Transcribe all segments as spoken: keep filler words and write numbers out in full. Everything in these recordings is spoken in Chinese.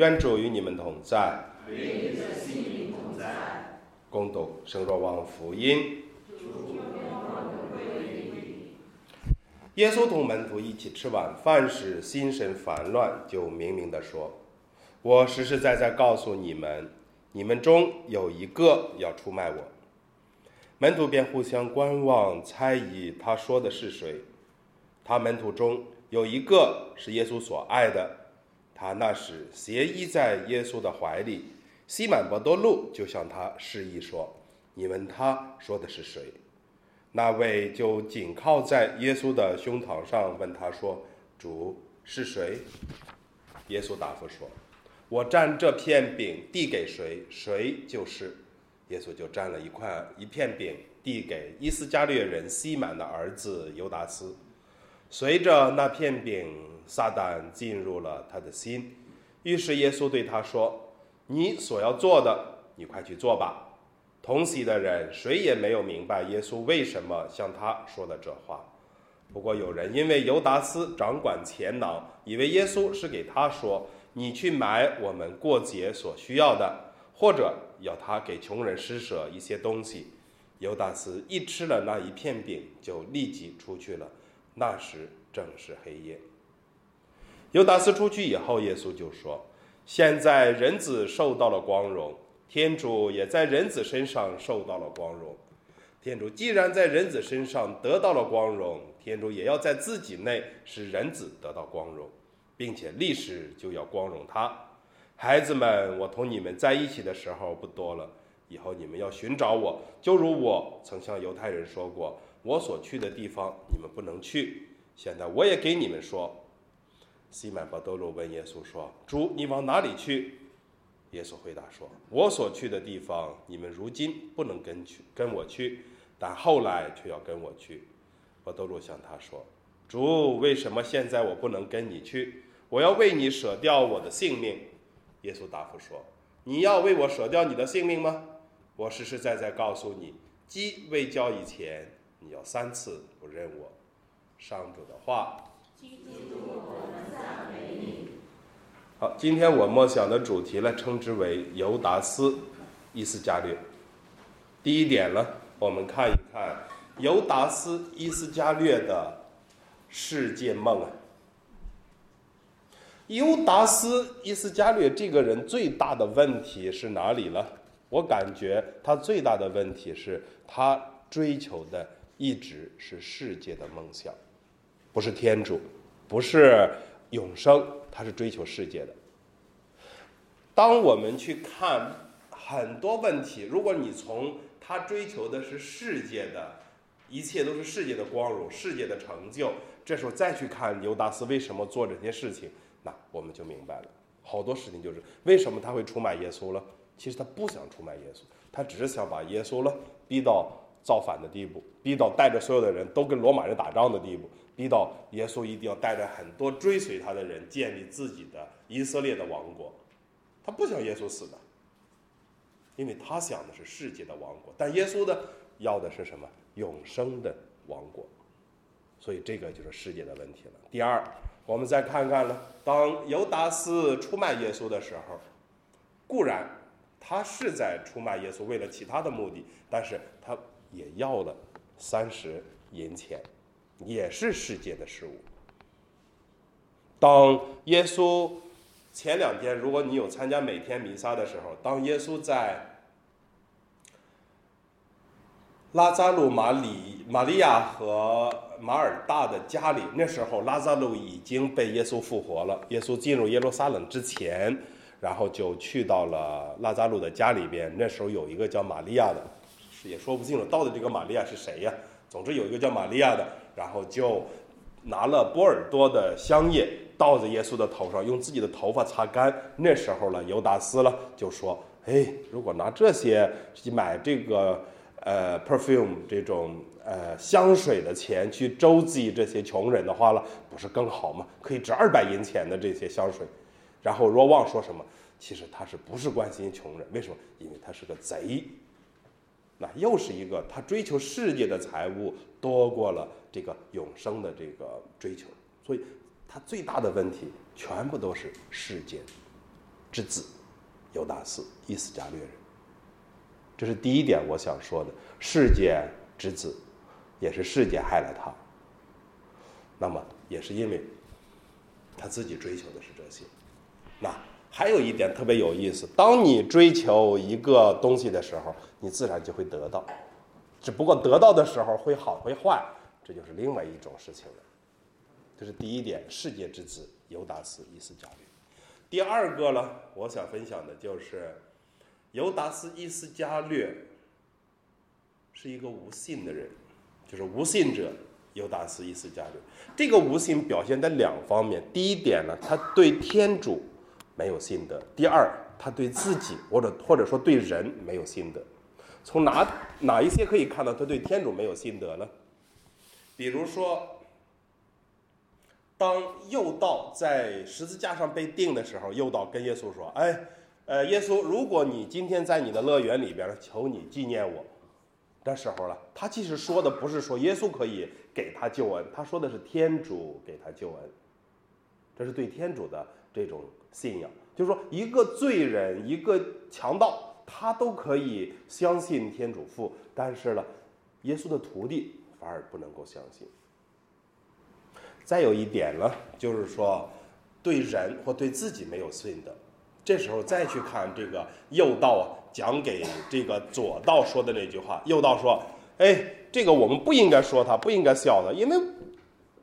愿主与你们同在，与你的心灵同在。恭读圣若望福音。耶稣同门徒一起吃晚饭时，心神烦乱，就明明地说：“我实实在在告诉你们，你们中有一个要出卖我。”门徒便互相观望，猜疑他说的是谁。他门徒中有一个是耶稣所爱的。他那时斜依在耶稣的怀里，西满伯多禄就向他示意说：“你问他说的是谁？”那位就紧靠在耶稣的胸膛上，问他说：“主，是谁？”耶稣答复说：“我蘸这片饼递给谁，谁就是。”耶稣就蘸了一块一片饼，递给伊斯加略人西满的儿子犹达斯。随着那片饼，撒旦进入了他的心。于是耶稣对他说：“你所要做的，你快去做吧。”同席的人谁也没有明白耶稣为什么向他说了这话。不过有人因为犹达斯掌管钱囊，以为耶稣是给他说：“你去买我们过节所需要的，”或者要他给穷人施舍一些东西。犹达斯一吃了那一片饼，就立即出去了。那时正是黑夜。犹达斯出去以后，耶稣就说：“现在人子受到了光荣，天主也在人子身上受到了光荣。天主既然在人子身上得到了光荣，天主也要在自己内使人子得到光荣，并且历史就要光荣他。孩子们，我同你们在一起的时候不多了，以后你们要寻找我，就如我曾向犹太人说过，我所去的地方你们不能去。现在我也给你们说。”西满伯多禄问耶稣说：“主，你往哪里去？”耶稣回答说：“我所去的地方，你们如今不能跟去跟我去，但后来却要跟我去。”伯多禄向他说：“主，为什么现在我不能跟你去？我要为你舍掉我的性命。”耶稣答复说：“你要为我舍掉你的性命吗？我实实在在告诉你，鸡未叫以前，你要三次不认我。”上主的话。基督，我们赞美你。好，今天我默想的主题呢，称之为犹达斯、伊斯加略。第一点呢，我们看一看犹达斯、伊斯加略的世界梦啊。犹达斯、伊斯加略这个人最大的问题是哪里呢？我感觉他最大的问题是，他追求的一直是世界的梦想，不是天主，不是永生，他是追求世界的。当我们去看很多问题，如果你从他追求的是世界的，一切都是世界的光荣，世界的成就，这时候再去看犹达斯为什么做这些事情，那我们就明白了。好多事情就是为什么他会出卖耶稣了？其实他不想出卖耶稣，他只是想把耶稣了逼到造反的地步，逼到带着所有的人都跟罗马人打仗的地步，逼到耶稣一定要带着很多追随他的人建立自己的以色列的王国。他不想耶稣死的，因为他想的是世界的王国，但耶稣的要的是什么？永生的王国。所以这个就是世界的问题了。第二，我们再看看了，当犹达斯出卖耶稣的时候，固然他是在出卖耶稣，为了其他的目的，但是他也要了三十银钱，也是世界的事物。当耶稣前两天，如果你有参加每天弥撒的时候，当耶稣在拉匝鲁、玛里、玛利亚和马尔大的家里，那时候拉匝鲁已经被耶稣复活了。耶稣进入耶路撒冷之前，然后就去到了拉匝鲁的家里边。那时候有一个叫玛利亚的，也说不清楚到底这个玛利亚是谁呀、啊、总之有一个叫玛利亚的，然后就拿了波尔多的香液倒在耶稣的头上，用自己的头发擦干。那时候呢，犹达斯了就说：“哎，如果拿这些去买这个呃 perfume 这种呃香水的钱去周济这些穷人的话了，不是更好吗？可以值二百银钱的这些香水。”然后若望说什么？其实他是不是关心穷人？为什么？因为他是个贼。那又是一个他追求世界的财物多过了这个永生的这个追求，所以他最大的问题全部都是世界。之子犹大斯，以斯加略人。这是第一点我想说的，世界之子也是世界害了他，那么也是因为他自己追求的是这些。那还有一点特别有意思，当你追求一个东西的时候，你自然就会得到，只不过得到的时候会好会坏，这就是另外一种事情了。这是第一点，世界之子犹大斯伊斯加略。第二个呢，我想分享的就是犹大斯伊斯加略是一个无信的人，就是无信者犹大斯伊斯加略。这个无信表现在两方面，第一点呢，他对天主没有信德；第二，他对自己或者或者说对人没有信德。从哪哪一些可以看到他对天主没有信德呢？比如说，当右道在十字架上被钉的时候，右道跟耶稣说：“哎，呃，耶稣，如果你今天在你的乐园里边，求你纪念我。”这时候了，他其实说的不是说耶稣可以给他救恩，他说的是天主给他救恩，这是对天主的这种信仰。就是说，一个罪人，一个强盗，他都可以相信天主父，但是呢，耶稣的徒弟反而不能够相信。再有一点呢，就是说对人或对自己没有信德。这时候再去看这个右道啊，讲给这个左道说的那句话。右道说：“哎，这个我们不应该说他，不应该笑他，因为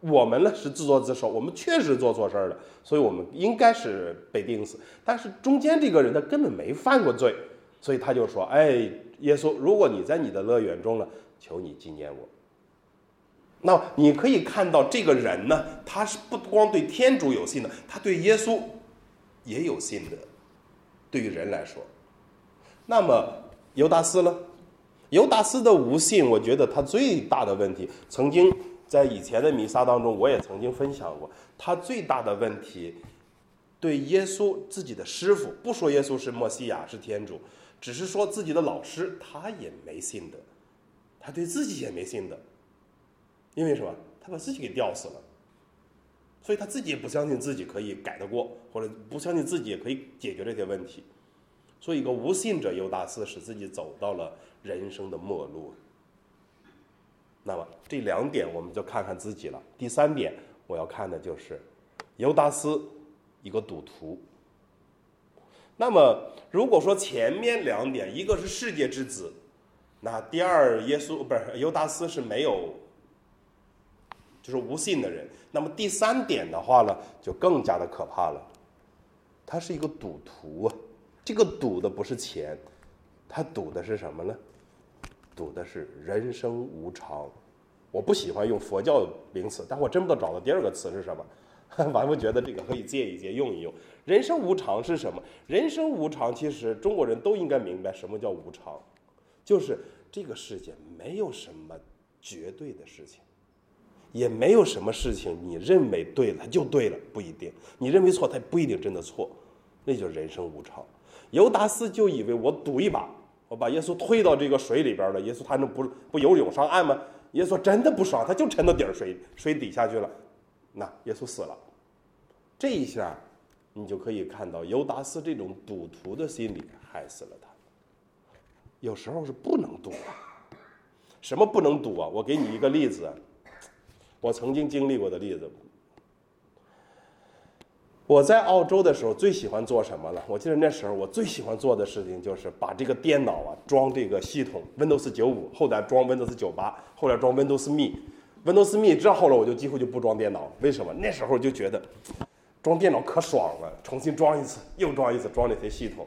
我们呢是自作自受，我们确实做错事了，所以我们应该是被钉死。但是中间这个人他根本没犯过罪，所以他就说：‘哎，耶稣，如果你在你的乐园中呢，求你纪念我。’那你可以看到这个人呢，他是不光对天主有信的，他对耶稣也有信的。对于人来说，那么犹大斯呢？犹大斯的无信，我觉得他最大的问题，曾经在以前的弥撒当中我也曾经分享过，他最大的问题对耶稣自己的师傅，不说耶稣是默西亚是天主，只是说自己的老师，他也没信的，他对自己也没信的。因为什么？他把自己给吊死了，所以他自己也不相信自己可以改得过，或者不相信自己也可以解决这些问题。所以一个无信者犹大斯使自己走到了人生的末路。那么这两点我们就看看自己了。第三点我要看的就是犹大斯一个赌徒。那么如果说前面两点，一个是世界之子，那第二耶稣不是犹大斯是没有，就是无信的人。那么第三点的话呢，就更加的可怕了，他是一个赌徒啊。这个赌的不是钱，他赌的是什么呢？赌的是人生无常。我不喜欢用佛教名词，但我真不知道找到第二个词是什么，我还觉得这个可以借一借用一用。人生无常是什么？人生无常，其实中国人都应该明白什么叫无常，就是这个世界没有什么绝对的事情，也没有什么事情你认为对了就对了，不一定，你认为错它不一定真的错，那就是人生无常。犹大斯就以为我赌一把，我把耶稣推到这个水里边了，耶稣他能不不游泳上岸吗？耶稣真的不爽，他就沉到底儿水水底下去了，那耶稣死了。这一下你就可以看到犹大斯这种赌徒的心理害死了他。有时候是不能赌啊。什么不能赌啊？我给你一个例子，我曾经经历过的例子。我在澳洲的时候最喜欢做什么了？我记得那时候我最喜欢做的事情就是把这个电脑啊装这个系统 Windows 九十五， 后来装 Windows 九十八， 后来装 Windows Me。 Windows Me 之后了我就几乎就不装电脑了。为什么？那时候就觉得装电脑可爽了，重新装一次又装一次，装那些系统。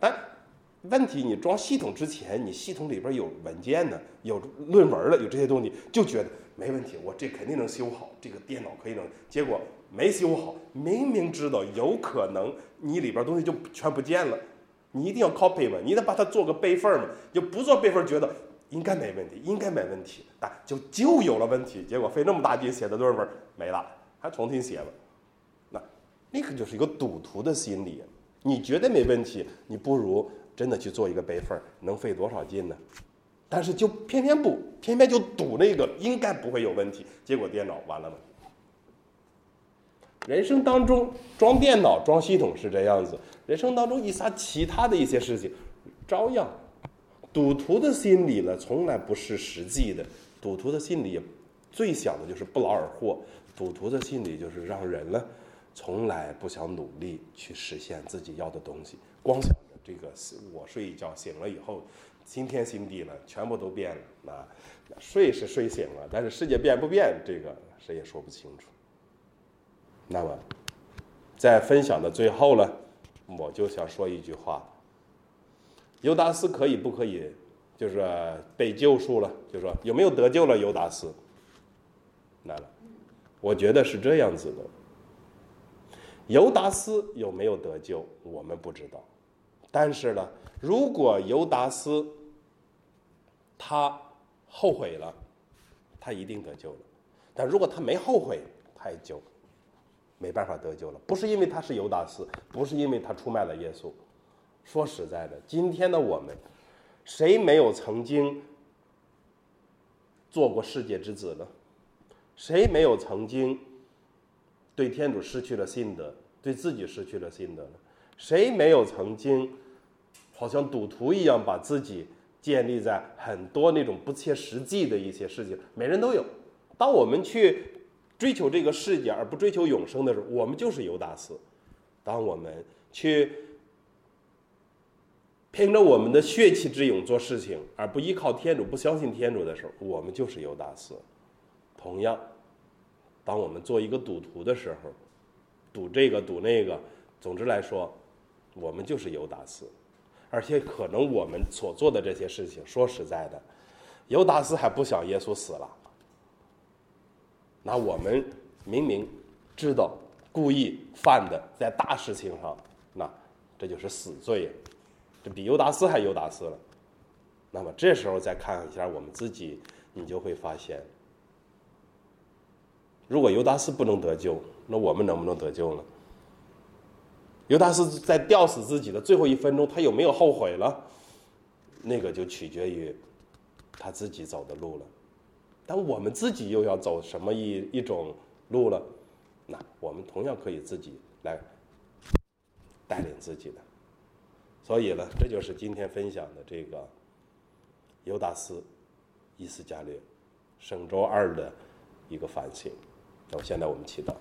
但问题，你装系统之前，你系统里边有文件呢，有论文了，有这些东西，就觉得没问题，我这肯定能修好，这个电脑可以能。结果没修好，明明知道有可能你里边东西就全不见了，你一定要 copy 嘛，你得把它做个备份嘛，就不做备份觉得应该没问题，应该没问题，但就就有了问题。结果费那么大劲写的论文没了，还重新写了。那那个就是一个赌徒的心理，你觉得没问题，你不如真的去做一个备份，能费多少劲呢？但是就偏偏不，偏偏就赌那个应该不会有问题，结果电脑完了嘛。人生当中装电脑、装系统是这样子，人生当中一些其他的一些事情，照样。赌徒的心理呢，从来不是实际的。赌徒的心理最想的就是不劳而获，赌徒的心理就是让人呢，从来不想努力去实现自己要的东西，光想着这个我睡一觉醒了以后，新天新地了，全部都变了啊！睡是睡醒了，但是世界变不变，这个谁也说不清楚。那么，在分享的最后呢，我就想说一句话：尤达斯可以不可以，就是被救赎了？就说有没有得救了？尤达斯，来了，我觉得是这样子的。尤达斯有没有得救，我们不知道。但是呢，如果尤达斯他后悔了，他一定得救了。但如果他没后悔，他也就没办法得救了。不是因为他是尤达斯，不是因为他出卖了耶稣。说实在的，今天的我们，谁没有曾经做过世界之子呢？谁没有曾经对天主失去了信德，对自己失去了信德呢？谁没有曾经好像赌徒一样把自己建立在很多那种不切实际的一些事情？每人都有。当我们去追求这个世界而不追求永生的时候，我们就是尤达斯。当我们去凭着我们的血气之勇做事情而不依靠天主，不相信天主的时候，我们就是尤达斯。同样，当我们做一个赌徒的时候，赌这个赌那个，总之来说，我们就是尤达斯。而且可能我们所做的这些事情，说实在的，尤达斯还不想耶稣死了，那我们明明知道故意犯的，在大事情上，那这就是死罪，这比尤达斯还尤达斯了。那么这时候再看一下我们自己，你就会发现，如果尤达斯不能得救，那我们能不能得救呢？尤达斯在吊死自己的最后一分钟，他有没有后悔了？那个就取决于他自己走的路了。但我们自己又要走什么一一种路了？那我们同样可以自己来带领自己的。所以呢，这就是今天分享的这个尤达斯伊斯加略，圣周二的一个反省。那现在我们祈祷。